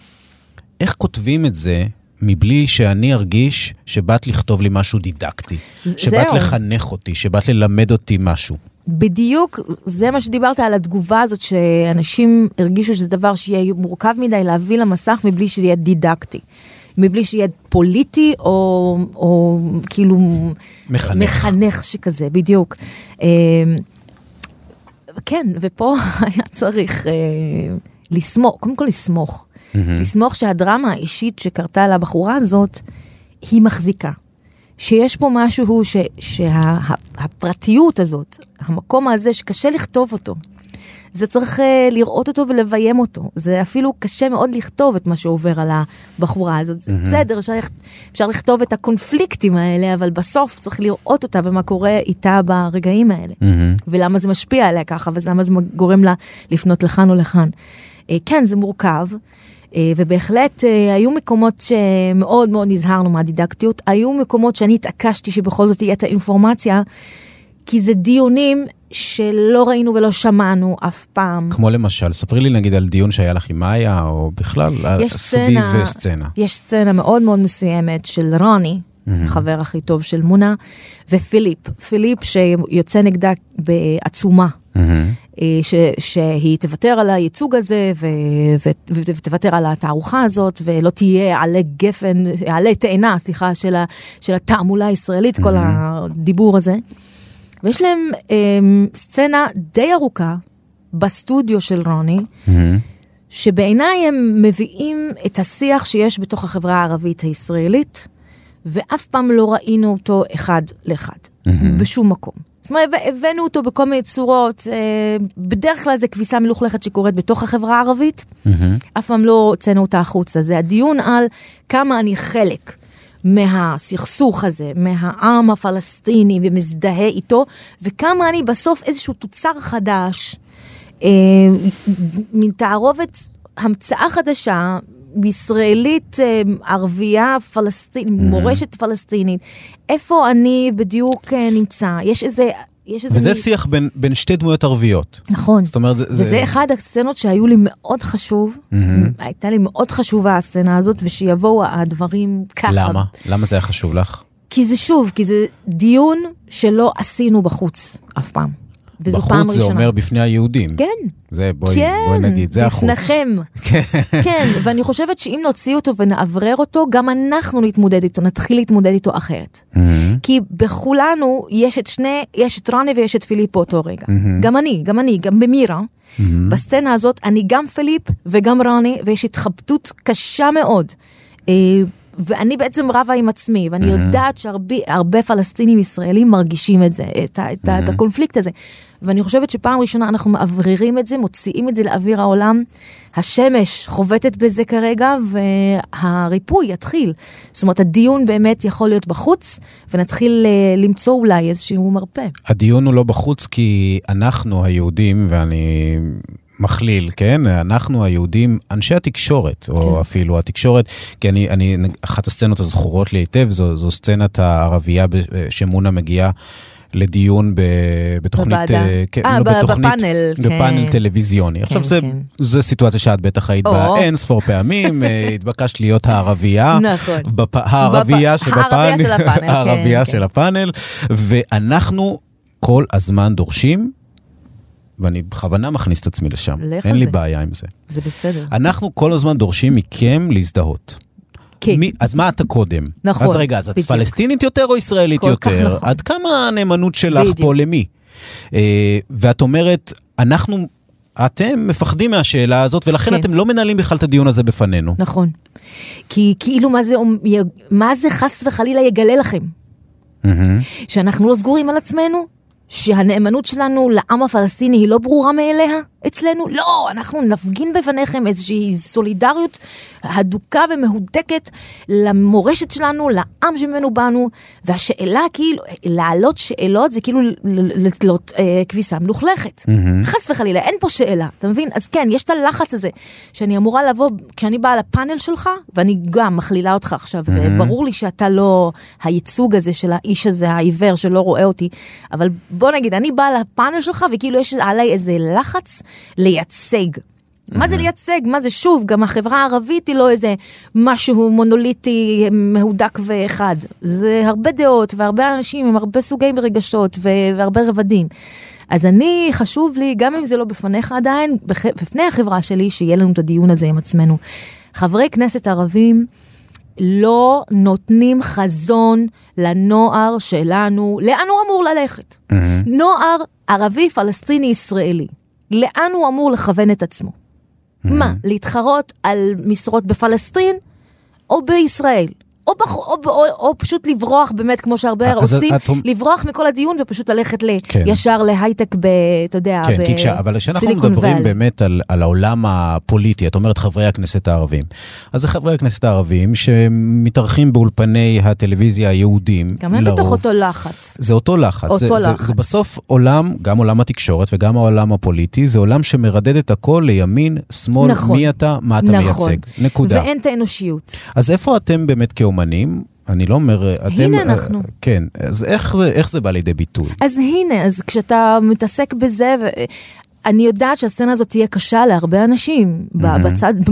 איך כותבים את זה, מבלי שאני ארגיש שבאת לכתוב לי משהו דידקטי, שבאת לחנך אותי, שבאת ללמד אותי משהו. בדיוק, זה מה שדיברת על התגובה הזאת, שאנשים הרגישו שזה דבר שיהיה מורכב מדי להביא למסך, מבלי שזה יהיה דידקטי, מבלי שיהיה פוליטי, או כאילו מחנך שכזה, בדיוק. כן, ופה היה צריך לסמוך, קודם כל לסמוך. לסמוך שהדרמה האישית שקרתה לבחורה הזאת, היא מחזיקה. שיש פה משהו שהפרטיות הזאת, המקום הזה שקשה לכתוב אותו, זה צריך לראות אותו ולוויים אותו. זה אפילו קשה מאוד לכתוב את מה שעובר על הבחורה הזאת. זה בסדר, אפשר לכתוב את הקונפליקטים האלה, אבל בסוף צריך לראות אותה ומה קורה איתה ברגעים האלה. ולמה זה משפיע עליה ככה, ולמה זה גורם לה לפנות לכאן או לכאן. כן, זה מורכב. ובהחלט היו מקומות שמאוד מאוד נזהרנו מהדידקטיות, היו מקומות שאני התעקשתי שבכל זאת יהיה את האינפורמציה, כי זה דיונים שלא ראינו ולא שמענו אף פעם. כמו למשל, ספרי לי נגיד על דיון שהיה לך עם מאיה, או בכלל, סביב סצנה. יש סצנה מאוד מאוד מסוימת של רוני, החבר הכי טוב של מונה, ופיליפ. פיליפ שיוצא נגדה בעצומה, שהיא תוותר על הייצוג הזה, ותוותר על התערוכה הזאת, ולא תהיה עלי טענה, סליחה, של התעמולה הישראלית, כל הדיבור הזה. ויש להם סצנה די ארוכה בסטודיו של רוני, שבעיניי הם מביאים את השיח שיש בתוך החברה הערבית הישראלית, ואף פעם לא ראינו אותו אחד לאחד, בשום מקום. זאת אומרת, הבאנו אותו בכל מיני צורות, בדרך כלל זה כביסה מלוכלכת שקורית בתוך החברה הערבית, אף פעם לא הוצאנו אותה החוצה. זה הדיון על כמה אני חלק מהסכסוך הזה, מהעם הפלסטיני ומזדהה איתו, וכמה אני בסוף איזשהו תוצר חדש, מן תערובת המצאה חדשה, ישראלית, ערבייה, פלסטינית, מורשת פלסטינית. איפה אני בדיוק נמצא? יש איזה וזה שיח בין שתי דמויות ערביות. נכון. זאת אומרת, וזה אחד הסצנות שהיו לי מאוד חשוב. הייתה לי מאוד חשובה הסצנה הזאת, ושיבואו הדברים ככה. למה? למה זה היה חשוב לך? כי זה דיון שלא עשינו בחוץ אף פעם. בחוץ זה אומר בפני היהודים. כן. זה, בואי נגיד, זה החוץ. לפניכם. כן, ואני חושבת שאם נוציא אותו ונעברר אותו, גם אנחנו נתמודד איתו, נתחיל להתמודד איתו אחרת. כי בכולנו יש את רוני ויש את פיליפ באותו רגע. גם אני, גם במירה. בסצנה הזאת, אני גם פיליפ וגם רוני, ויש התחבטות קשה מאוד. ואני בעצם רבה עם עצמי, ואני יודעת שהרבה פלסטינים ישראלים מרגישים את זה, את הקונפליקט הזה. ואני חושבת שפעם ראשונה אנחנו מעבררים את זה, מוציאים את זה לאוויר העולם, השמש חובטת בזה כרגע, והריפוי יתחיל. זאת אומרת, הדיון באמת יכול להיות בחוץ, ונתחיל למצוא אולי איזשהו מרפא. הדיון הוא לא בחוץ, כי אנחנו היהודים, ואני מכליל, כן? אנחנו היהודים, אנשי התקשורת, או אפילו התקשורת, כי אני אחת הסצנות הזכורות לי היטב, זו סצנת הערבייה שמונה מגיעה לדיון בתוכנית, בפאנל טלוויזיוני. עכשיו זה סיטואציה שאת בטח היית בה אין ספור פעמים, התבקשת להיות הערבייה, הערבייה של הפאנל, ואנחנו כל הזמן דורשים, ואני בכוונה מכניס את עצמי לשם. אין לי בעיה עם זה. זה בסדר. אנחנו כל הזמן דורשים מכם להזדהות. אז מה אתה קודם? נכון. אז רגע, אז את פלסטינית יותר או ישראלית יותר? עד כמה הנאמנות שלך פה למי? ואת אומרת, אתם מפחדים מהשאלה הזאת, ולכן אתם לא מנהלים בכלל את הדיון הזה בפנינו. נכון. כי כאילו מה זה חס וחלילה יגלה לכם? שאנחנו לא סגורים על עצמנו? שהנאמנות שלנו לעם הפלסטיני היא לא ברורה מאליה אצלנו? לא, אנחנו נפגין בפניכם איזושהי סולידריות הדוקה ומהודקת למורשת שלנו, לעם שממנו באנו, והשאלה כאילו, לעלות שאלות זה כאילו לתלות כביסה מלוכלכת. חס וחלילה, אין פה שאלה, אתה מבין? אז כן, יש את הלחץ הזה, שאני אמורה לבוא, כשאני באה לפאנל שלך, ואני גם מכלילה אותך עכשיו, זה ברור לי שאתה לא הייצוג הזה של האיש הזה, העיוור שלא רואה אותי, אבל בוא נגיד, אני באה לפאנל שלך, וכאילו יש עליי איזה לחץ לייצג. מה זה לייצג? מה זה שוב? גם החברה הערבית היא לא איזה משהו מונוליטי, מהודק ואחד. זה הרבה דעות, והרבה אנשים עם הרבה סוגי רגשות, והרבה רבדים. אז אני, חשוב לי, גם אם זה לא בפניך עדיין, בפני החברה שלי, שיהיה לנו את הדיון הזה עם עצמנו. חברי כנסת ערבים, לא נותנים חזון לנוער שלנו, לאן הוא אמור ללכת? נוער ערבי, פלסטיני, ישראלי. לאן הוא אמור לכוון את עצמו? מה? להתחרות על משרות בפלסטין או בישראל? או פשוט לברוח, באמת, כמו שהרבה עושים, לברוח מכל הדיון ופשוט ללכת ישר להייטק, אתה יודע, בסיליקון ואלי. כן, אבל כשאנחנו מדברים באמת על העולם הפוליטי, את אומרת חברי הכנסת הערבים, אז זה חברי הכנסת הערבים שמתארחים באולפני הטלוויזיה היהודים. גם הם בתוך אותו לחץ. זה אותו לחץ. זה בסוף עולם, גם עולם התקשורת וגם העולם הפוליטי, זה עולם שמרדד את הכל לימין, שמאל, מי אתה, מה אתה מייצג. נקודה. ואין את האנושיות. אז איפה אתם באמת כאומנים, אני לא אומר, אתם... הנה אנחנו. כן, אז איך זה בא לידי ביטוי? אז הנה, אז כשאתה מתעסק בזה, אני יודעת שהסצנה הזאת תהיה קשה להרבה אנשים,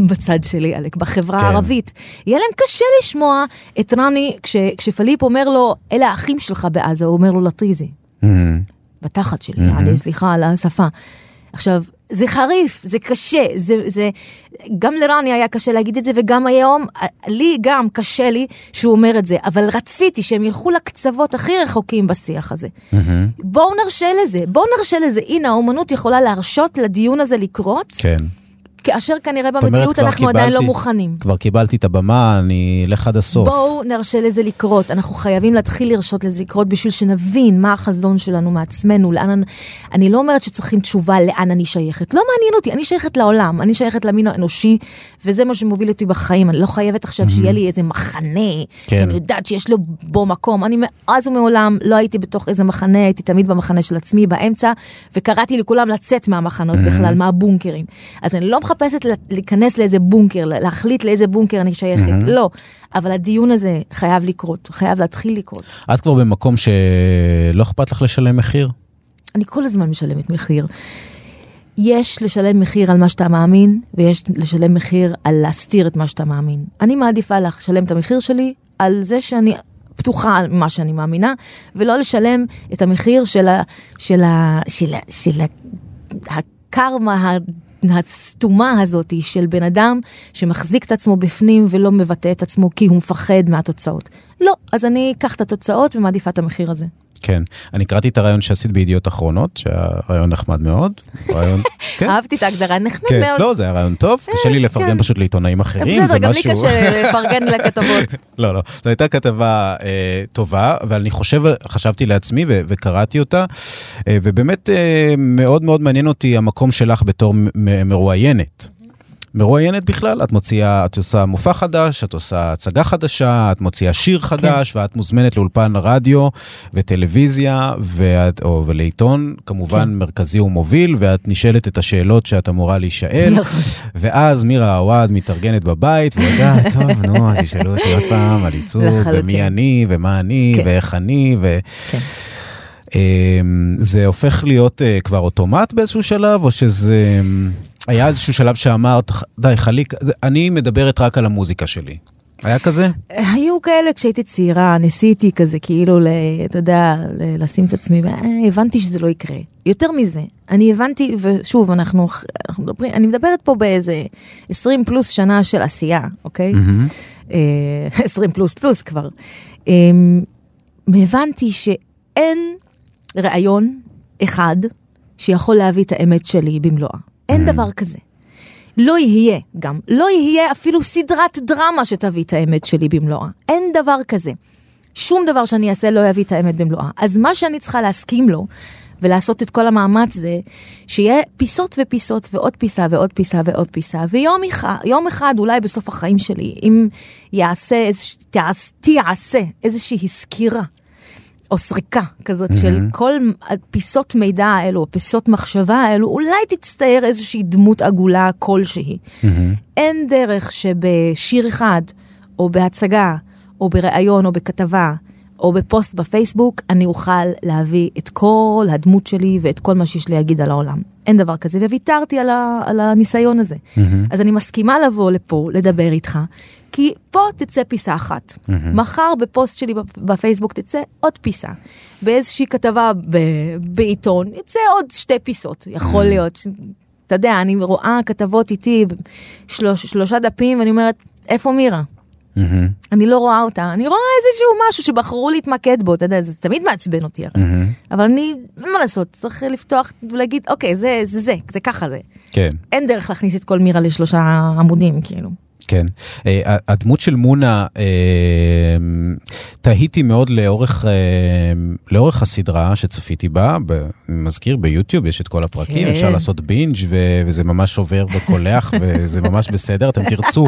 בצד שלי, בחברה הערבית. יהיה להם קשה לשמוע את רני, כשפליפ אומר לו, אלה האחים שלך בעזה, הוא אומר לו לטיזי. בתחת שלי, סליחה על השפה. עכשיו, זה חריף, זה קשה, גם לרני היה קשה להגיד את זה, וגם היום, לי גם קשה לי שהוא אומר את זה, אבל רציתי שהם ילכו לקצוות הכי רחוקים בשיח הזה. בואו נרשה לזה, הנה, האומנות יכולה להרשות לדיון הזה לקרות. כן. כאשר כנראה במציאות אנחנו עדיין לא מוכנים. כבר קיבלתי את הבמה, אני אלך עד הסוף. בואו נרשה לזה לקרות. אנחנו חייבים להתחיל לרשות לזה לקרות בשביל שנבין מה החזון שלנו מעצמנו. אני לא אומרת שצריכים תשובה לאן אני שייכת. לא מעניין אותי, אני שייכת לעולם, אני שייכת למין האנושי, וזה מה שמוביל אותי בחיים. אני לא חייבת עכשיו שיהיה לי איזה מחנה, שאני יודעת שיש לו בו מקום. אני מאז ומעולם לא הייתי בתוך איזה מחנה, הייתי תמיד במחנה של עצמי, באמצע, וקראתי לכולם לצאת מהמחנות בכלל, מהבונקרים. אז אני לא מחפשת להיכנס לאיזה בונקר, להחליט לאיזה בונקר אני שייכת. לא. אבל הדיון הזה חייב לקרות, חייב להתחיל לקרות. את כבר במקום שלא אכפת לך לשלם מחיר? אני כל הזמן משלמת מחיר. יש לשלם מחיר על מה שאתה מאמין, ויש לשלם מחיר על להסתיר את מה שאתה מאמין. אני מעדיפה לשלם את המחיר שלי על זה שאני פתוחה על מה שאני מאמינה, ולא לשלם את המחיר של הקרמה הסתומה הזאת של בן אדם שמחזיק את עצמו בפנים ולא מבטא את עצמו כי הוא מפחד מהתוצאות. לא, אז אני אקח את התוצאות ומעדיפה את המחיר הזה. כן, אני קראתי את הרעיון שעשית בידיעות אחרונות, שהרעיון נחמד מאוד. אהבתי את ההגדרה, נחמד מאוד. לא, זה היה רעיון טוב, קשה לי לפרגן פשוט לעיתונאים אחרים. בסדר, גם לי קשה לפרגן לכתבות. לא, זו הייתה כתבה טובה, אבל אני חשבתי לעצמי וקראתי אותה, ובאמת מאוד מאוד מעניין אותי המקום שלך בתור מרואיינת. מרואיינת בכלל, את מוציאה, את עושה מופע חדש, את עושה הצגה חדשה, את מוציאה שיר חדש, כן. ואת מוזמנת לאולפן רדיו וטלוויזיה ולעיתון, כמובן כן. מרכזי ומוביל, ואת נשאלת את השאלות שאת אמורה להישאל, ואז מירה עווד מתארגנת בבית, ויודעת, טוב, נו, אז ישאלו אותי עוד פעם על ייצוג, ומי אני, ומה אני, כן. ואיך אני, ו... כן. זה הופך להיות כבר אוטומט באיזשהו שלב, או שזה... היה איזשהו שלב שאמרת, די, חליק, אני מדברת רק על המוזיקה שלי. היה כזה? היו כאלה כשהייתי צעירה, ניסיתי כזה, כאילו, אתה יודע, לשים את עצמי, הבנתי שזה לא יקרה. יותר מזה, אני הבנתי, ושוב, אנחנו מדברים, אני מדברת פה באיזה 20 פלוס שנה של עשייה, אוקיי? 20 פלוס פלוס כבר. הבנתי שאין רעיון אחד שיכול להביא את האמת שלי במלואה. אין דבר כזה. לא יהיה גם. לא יהיה אפילו סדרת דרמה שתביא את האמת שלי במלואה. אין דבר כזה. שום דבר שאני אעשה לא יביא את האמת במלואה. אז מה שאני צריכה להסכים לו, ולעשות את כל המאמץ זה, שיהיה פיסות ופיסות ועוד פיסה ועוד פיסה ועוד פיסה. ויום אחד, אולי בסוף החיים שלי, אם תעשה איזושהי סקירה, או סריקה כזאת של כל פיסות מידע האלו, פיסות מחשבה האלו, אולי תצטייר איזושהי דמות עגולה כלשהי. אין דרך שבשיר אחד, או בהצגה, או ברעיון, או בכתבה, או בפוסט בפייסבוק, אני אוכל להביא את כל הדמות שלי, ואת כל מה שיש להגיד על העולם. אין דבר כזה, וויתרתי על הניסיון הזה. אז אני מסכימה לבוא לפה, לדבר איתך, כי פה תצא פיסה אחת. מחר בפוסט שלי בפייסבוק תצא עוד פיסה. באיזושהי כתבה בעיתון, יצא עוד שתי פיסות. יכול להיות, אתה יודע, אני רואה כתבות איתי, 3 דפים, ואני אומרת, איפה מירה? אני לא רואה אותה, אני רואה איזשהו משהו שבחרו להתמקד בו, אתה יודע, זה תמיד מעצבן אותי הרי. אבל אני, מה לעשות, צריך לפתוח ולהגיד, אוקיי, זה ככה זה. אין דרך להכניס את כל מירה ל3 עמודים, כאילו. כן. הדמות של מונה, תהיתי מאוד לאורך הסדרה שצפיתי בה, מזכיר ביוטיוב יש את כל הפרקים, אפשר לעשות בינג' וזה ממש עובר וקולח, וזה ממש בסדר, אתם תרצו.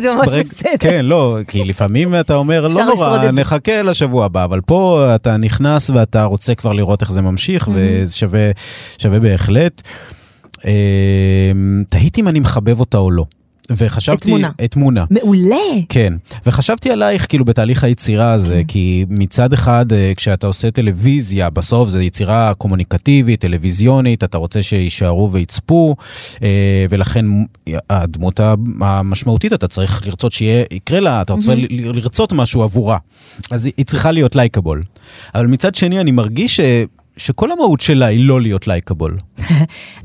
זה ממש בסדר. כן, לא, כי לפעמים אתה אומר, לא נורא, נחכה לשבוע הבא, אבל פה אתה נכנס ואתה רוצה כבר לראות איך זה ממשיך, וזה שווה בהחלט. תהיתי אם אני מחבב אותה או לא. וחשבתי, את מונה. מעולה. כן. וחשבתי עלייך, כאילו, בתהליך היצירה הזה, כי מצד אחד, כשאתה עושה טלוויזיה, בסוף זה יצירה קומוניקטיבית, טלוויזיונית, אתה רוצה שישארו ויצפו, ולכן הדמות המשמעותית, אתה צריך לרצות שיקרה לה, אתה רוצה לרצות משהו עבורה. אז היא צריכה להיות לייקבול. אבל מצד שני, אני מרגיש שכל המהות שלה היא לא להיות לייקבול.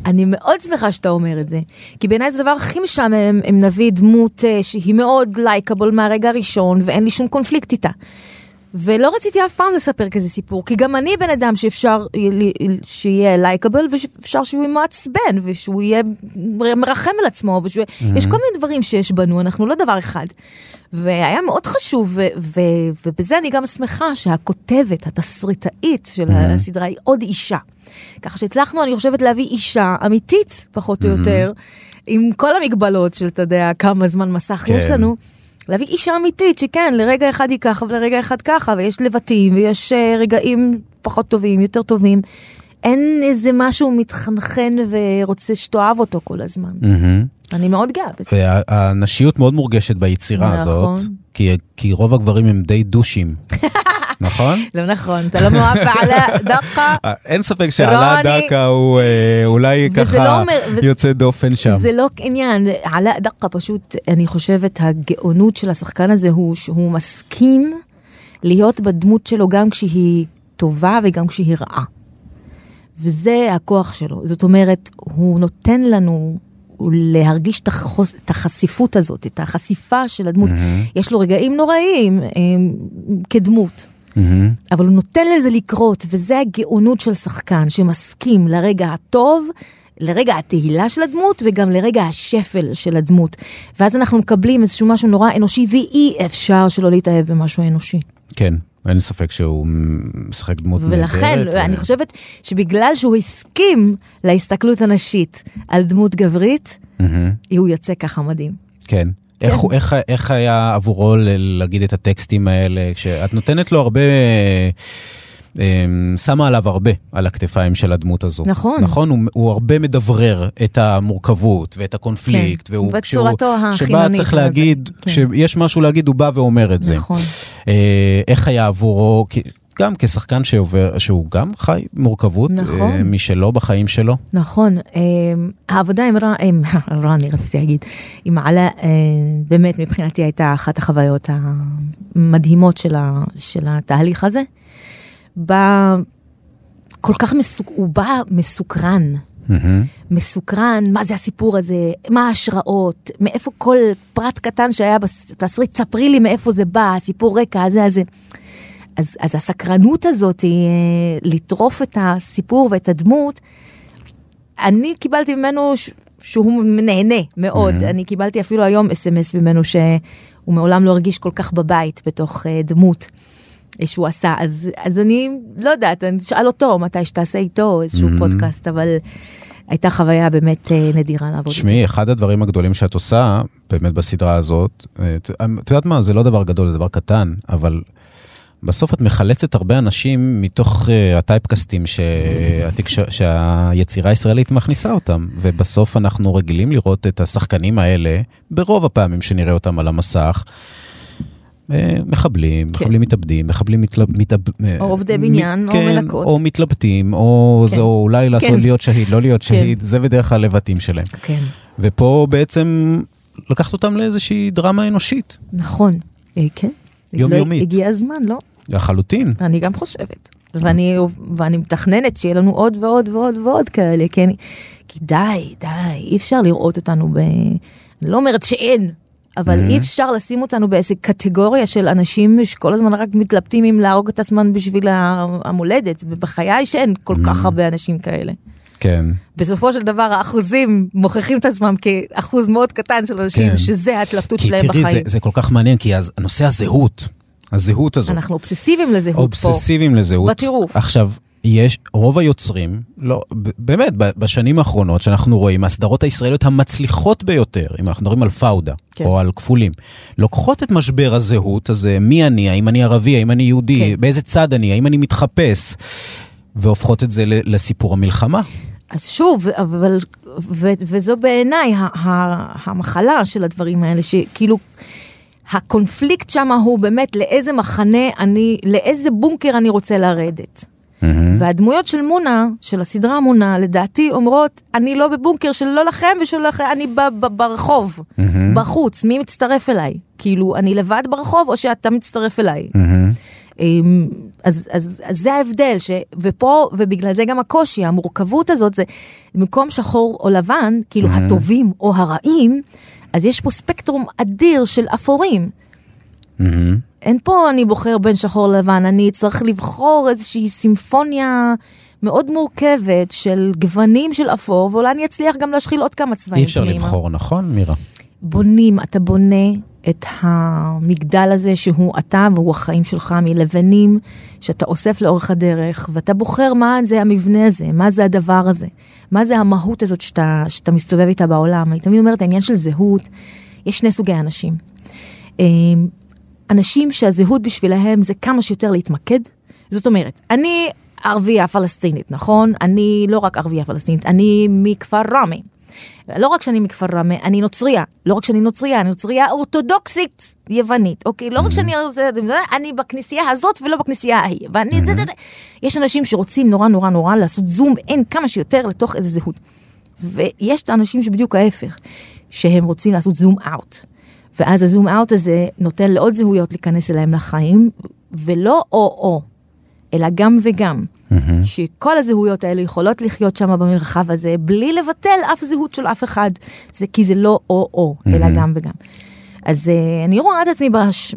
אני מאוד שמחה שאתה אומר את זה, כי בעיניי זה דבר הכי משעמם, אם נביא דמות שהיא מאוד לייקבול מהרגע הראשון, ואין לי שום קונפליקט איתה. ולא רציתי אף פעם לספר כזה סיפור, כי גם אני בן אדם שאפשר שיהיה לייקבול, ואפשר שהוא יהיה מעצבן, ושהוא יהיה מרחם על עצמו, ויש כל מיני דברים שיש בנו, אנחנו לא דבר אחד. והיה מאוד חשוב, ובזה אני גם שמחה שהכותבת, התסריטאית של הסדרה היא עוד אישה. ככה שהצלחנו, אני חושבת, להביא אישה אמיתית, פחות או יותר, עם כל המגבלות של, אתה יודע, כמה זמן מסך יש לנו, להביא אישה אמיתית, שכן, לרגע אחד היא ככה, ולרגע אחד ככה, ויש לבטים, ויש רגעים פחות טובים, יותר טובים. אין איזה משהו מתחנחן ורוצה שתאהב אותו כל הזמן. אני מאוד גאה בזה. והנשיות מאוד מורגשת ביצירה הזאת, כי רוב הגברים הם די דושים. נכון? לא נכון, אתה לא מואב בעלה דקה. אין ספק שעלה דקה הוא אולי ככה יוצא דופן שם. זה לא עניין, עלה דקה פשוט, אני חושבת, הגאונות של השחקן הזה הוא שהוא מסכים להיות בדמות שלו גם כשהיא טובה וגם כשהיא רעה. וזה הכוח שלו. זאת אומרת, הוא נותן לנו להרגיש את החשיפות הזאת, את החשיפה של הדמות. יש לו רגעים נוראים כדמות. אבל הוא נותן לזה לקרות, וזה הגאונות של שחקן, שמסכים לרגע הטוב, לרגע התהילה של הדמות, וגם לרגע השפל של הדמות. ואז אנחנו מקבלים איזשהו משהו נורא אנושי, ואי אפשר שלא להתאהב במשהו אנושי. כן. אין ספק שהוא משחק דמות נהדרת. ולכן, אני חושבת שבגלל שהוא הסכים להסתכלות הנשית על דמות גברית, הוא יצא ככה מדהים. כן. איך היה עבורו להגיד את הטקסטים האלה? שאת נותנת לו הרבה, שמה עליו הרבה, על הכתפיים של הדמות הזו. נכון. נכון, הוא הרבה מדברר את המורכבות ואת הקונפליקט. כן, בצורתו החינונית. שבה צריך להגיד, כשיש משהו להגיד, הוא בא ואומר את זה. נכון. איך היה עבורו, גם כשחקן שהוא גם חי מורכבות משלו בחיים שלו. נכון, העבודה עם רני, רציתי להגיד, עם עלה, באמת מבחינתי הייתה אחת החוויות המדהימות של התהליך הזה. כל כך הוא בא מסוקרן, מה זה הסיפור הזה, מה ההשראות, מאיפה כל פרט קטן שהיה בתסריט, ספרי לי מאיפה זה בא, הסיפור רקע הזה, אז הסקרנות הזאת היא לטרוף את הסיפור ואת הדמות. אני קיבלתי ממנו שהוא נהנה מאוד, אני קיבלתי אפילו היום אס-אמס ממנו שהוא מעולם לא הרגיש כל כך בבית בתוך דמות שהוא עשה, אז אני לא יודעת, אני אשאל אותו מתי שתעשה איתו איזשהו פודקאסט, אבל הייתה חוויה באמת נדירה לעבוד. שמי, אחד הדברים הגדולים שאת עושה, באמת בסדרה הזאת, את יודעת מה, זה לא דבר גדול, זה דבר קטן, אבל בסוף את מחלצת הרבה אנשים מתוך הטייפקסטים שהיצירה הישראלית מכניסה אותם, ובסוף אנחנו רגילים לראות את השחקנים האלה, ברוב הפעמים שנראה אותם על המסך, מחבלים, מחבלים מתאבדים, מחבלים או עובדי בניין, או מלקות. או מתלבטים, או אולי לעשות להיות שהיד, לא להיות שהיד, זה בדרך כלל לבטים שלהם. ופה בעצם לקחת אותם לאיזושהי דרמה אנושית. נכון, כן. יומיומית. הגיע הזמן, לא? לחלוטין. אני גם חושבת. ואני מתכננת שיהיה לנו עוד ועוד ועוד ועוד כאלה, כן? כי די, אי אפשר לראות אותנו אני לא אומרת שאין. אבל אי אפשר לשים אותנו באיזו קטגוריה של אנשים שכל הזמן רק מתלבטים אם להרוג את עצמם בשביל המולדת. בחיי שאין כל כך הרבה אנשים כאלה. כן. בסופו של דבר האחוזים מוכיחים את עצמם כאחוז מאוד קטן של אנשים, כן. שזה ההתלבטות שלהם בחיים. כי תראי, זה כל כך מעניין, כי הנושא הזהות הזאת. אנחנו אובססיביים לזהות פה. אובססיביים לזהות. בטירוף. עכשיו, יש רוב היוצרים, לא, באמת, בשנים האחרונות שאנחנו רואים, הסדרות הישראליות המצליחות ביותר, אם אנחנו מדברים על פאודה, כן. או על כפולים, לוקחות את משבר הזהות, אז מי אני, האם אני ערבי, האם אני יהודי, כן. באיזה צד אני, האם אני מתחפש, והופכות את זה לסיפור המלחמה. אז שוב, אבל, וזו בעיניי המחלה של הדברים האלה, שכאילו, הקונפליקט שם הוא באמת לאיזה מחנה אני, לאיזה בונקר אני רוצה לרדת. והדמויות של מונה, של הסדרה מונה, לדעתי אומרות, אני לא בבונקר שלא לכם ושלא לכם, אני ברחוב, בחוץ, מי מצטרף אליי? כאילו, אני לבד ברחוב או שאתה מצטרף אליי? אז זה ההבדל, ופה, ובגלל זה גם הקושי, המורכבות הזאת, זה במקום שחור או לבן, כאילו הטובים או הרעים, אז יש פה ספקטרום אדיר של אפורים. אין פה אני בוחר בין שחור לבן, אני צריך לבחור איזושהי סימפוניה מאוד מורכבת של גוונים של אפור, ואולי אני אצליח גם להשחיל עוד כמה צבעים. אי אפשר לבחור, נכון, מירה? בונים, אתה בונה את המגדל הזה שהוא אתה והוא החיים שלך מלבנים, שאתה אוסף לאורך הדרך, ואתה בוחר מה זה המבנה הזה, מה זה הדבר הזה, מה זה המהות הזאת שאתה מסתובב איתה בעולם. אני תמיד אומרת, העניין של זהות, יש שני סוגי אנשים. אנשים שהזהות בשבילהם זה כמה שיותר להתמקד. זאת אומרת, אני ערבייה פלסטינית, נכון? אני לא רק ערבייה פלסטינית, אני מכפר רמי. לא רק שאני מכפר רמי, אני נוצריה. לא רק שאני נוצריה, אני נוצריה אורתודוקסית יוונית. אוקיי? לא רק שאני... אני בכנסייה הזאת ולא בכנסייה ההיא. ואני... יש אנשים שרוצים נורא נורא נורא לעשות זום אין כמה שיותר לתוך איזה זהות. ויש את האנשים שבדיוק ההפך, שהם רוצים לעשות זום אאוט. ואז הזום אאוט הזה נותן לעוד זהויות להיכנס אליהם לחיים, ולא או-או, אלא גם וגם. שכל הזהויות האלה יכולות לחיות שם במרחב הזה, בלי לבטל אף זהות של אף אחד, זה כי זה לא או-או, אלא גם וגם. אז אני רואה את עצמי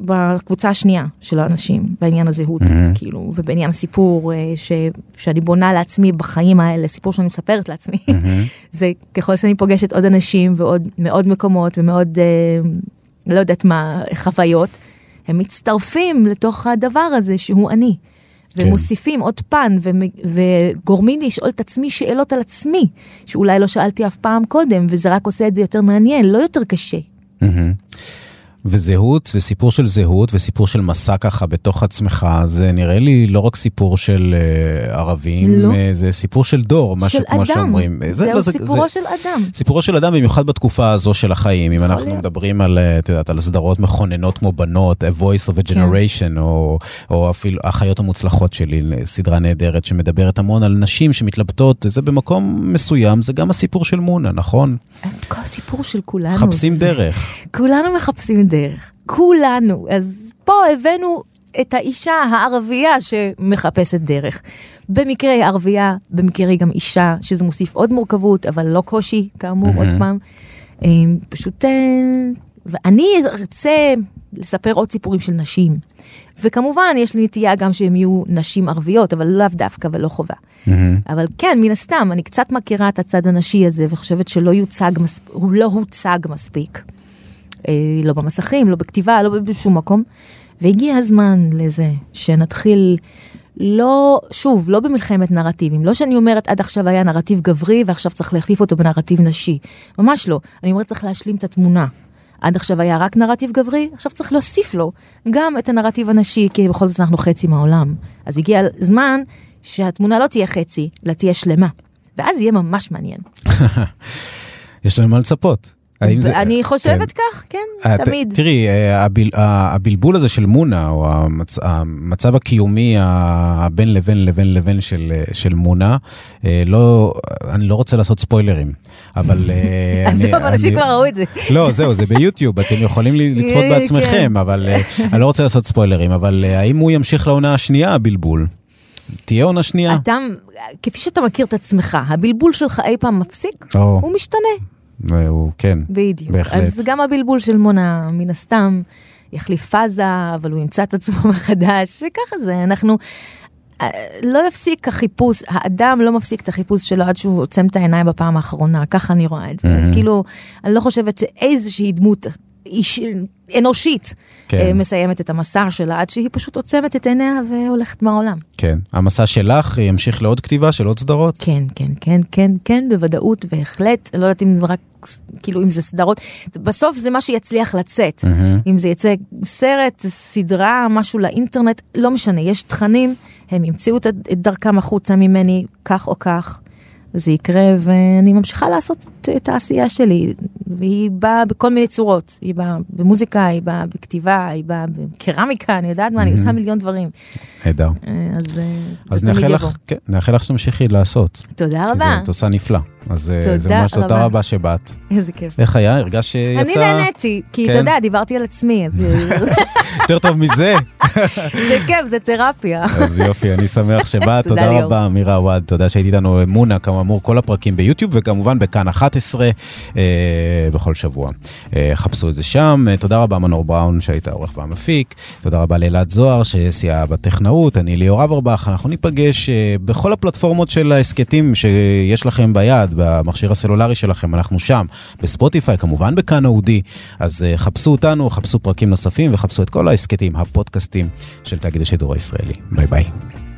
בקבוצה השנייה של האנשים, בעניין הזהות, כאילו, ובעניין הסיפור שאני בונה לעצמי בחיים האלה, סיפור שאני מספרת לעצמי, זה ככל שאני פוגשת עוד אנשים ועוד מאוד מקומות ומאוד, לא יודעת מה, חוויות, הם מצטרפים לתוך הדבר הזה שהוא אני, ומוסיפים עוד פן, וגורמים לשאול את עצמי שאלות על עצמי, שאולי לא שאלתי אף פעם קודם, וזה רק עושה את זה יותר מעניין, לא יותר קשה. וזהות, וסיפור של זהות, וסיפור של מסע ככה בתוך עצמך, זה נראה לי לא רק סיפור של ערבים, לא. זה סיפור של דור, משהו של כמו אדם. שאומרים. זהו סיפורו של אדם. סיפורו של אדם, במיוחד בתקופה הזו של החיים, אם אנחנו מדברים על, תדעת, על סדרות מכוננות כמו בנות, A Voice of a Generation, או אפילו החיות המוצלחות שלי, סדרה נהדרת שמדברת המון על נשים שמתלבטות, זה במקום מסוים, זה גם הסיפור של מונה, נכון? כל הסיפור של כולנו. מחפשים דרך. כולנו מחפשים דרך. כולנו. אז פה הבאנו את האישה הערבייה שמחפשת דרך. במקרה היא ערבייה, במקרה היא גם אישה, שזה מוסיף עוד מורכבות, אבל לא קושי, כאמור, עוד פעם. פשוט... ואני ארצה לספר עוד סיפורים של נשים. וכמובן, יש לי נטייה גם שהם יהיו נשים ערביות, אבל לא דווקא ולא חובה. אבל כן, מן הסתם, אני קצת מכירה את הצד הנשי הזה, וחושבת שלא יוצג, הוא לא הוצג מספיק. לא במסכים, לא בכתיבה, לא בשום מקום. והגיע הזמן לזה, שנתחיל, לא, שוב, לא במלחמת נרטיבים. לא שאני אומרת, עד עכשיו היה נרטיב גברי, ועכשיו צריך להחליף אותו בנרטיב נשי. ממש לא. אני אומרת, צריך להשלים את התמונה. עד עכשיו היה רק נרטיב גברי, עכשיו צריך להוסיף לו גם את הנרטיב הנשי, כי בכל זאת אנחנו חצי מהעולם. אז הגיע זמן שהתמונה לא תהיה חצי, אלא תהיה שלמה. ואז יהיה ממש מעניין. יש לנו מה לצפות. אני חושבת כך, כן, תמיד. תראי, הבלבול הזה של מונה, או המצב הקיומי הבין לבין של מונה, אני לא רוצה לעשות ספוילרים, אבל... אז אנשים כבר ראו את זה. לא, זהו, זה ביוטיוב, אתם יכולים לצפות בעצמכם, אבל אני לא רוצה לעשות ספוילרים, אבל האם הוא ימשיך לעונה השנייה, הבלבול? תהיה עונה שנייה? כפי שאתה מכיר את עצמך, הבלבול שלך אי פעם מפסיק, הוא משתנה. כן, בדיוק. בהחלט. אז גם הבלבול של מונה, מן הסתם, יחליף פאזה, אבל הוא ימצא את עצמו מחדש, וככה זה. אנחנו, לא יפסיק החיפוש, האדם לא מפסיק את החיפוש שלו עד שהוא עוצם את העיניים בפעם האחרונה, ככה אני רואה את זה. אז כאילו, אני לא חושבת שאיזושהי דמות אנושית מסיימת את המסע שלה, עד שהיא פשוט עוצמת את עיניה והולכת מהעולם. כן, המסע שלך ימשיך לעוד כתיבה של עוד סדרות? כן, כן, כן, כן, כן, בוודאות, בהחלט. לא יודעת אם רק, כאילו, אם זה סדרות. בסוף זה מה שיצליח לצאת. אם זה יצא סרט, סדרה, משהו לאינטרנט, לא משנה, יש תכנים, הם ימצאו את דרכם החוצה ממני, כך או כך. זה יקרה, ואני ממשיכה לעשות את העשייה שלי, והיא באה בכל מיני צורות, היא באה במוזיקה, היא באה בכתיבה, היא באה בקרמיקה, אני יודעת מה, אני עושה מיליון דברים. נהדר. אז נאחל לך שתמשיכי לעשות. תודה רבה. את עושה נפלא. אז זה ממש תודה רבה שבאת. איזה כיף. איך היה? הרגש שיצא? אני נהניתי, כי אתה יודע, דיברתי על עצמי, אז יותר טוב מזה. זה כיף, זה תרפיה. אז יופי, אני שמח שבאת. תודה רבה, מירה עווד. תודה שהייתי איתנו. מונה, כמובן, כל הפרקים ביוטיוב, וכמובן בכאן 11 בכל שבוע. חפשו את זה שם. תודה רבה, מנור בראון, שהיית העורך והמפיק. תודה רבה לילת זוהר, שסייעה בטכנאות. אני ליאור אברבך. אנחנו ניפגש בכל הפלטפורמות של העסקתים שיש לכם ביד, במכשיר הסלולרי שלכם. אנחנו שם, בספוטיפיי, כמובן בכאן אודי. אז חפשו אותנו, חפשו פרקים נוספים וחפשו את כל העסקתים, הפודקאסטים של תאגיד השידור הישראלי. ביי ביי.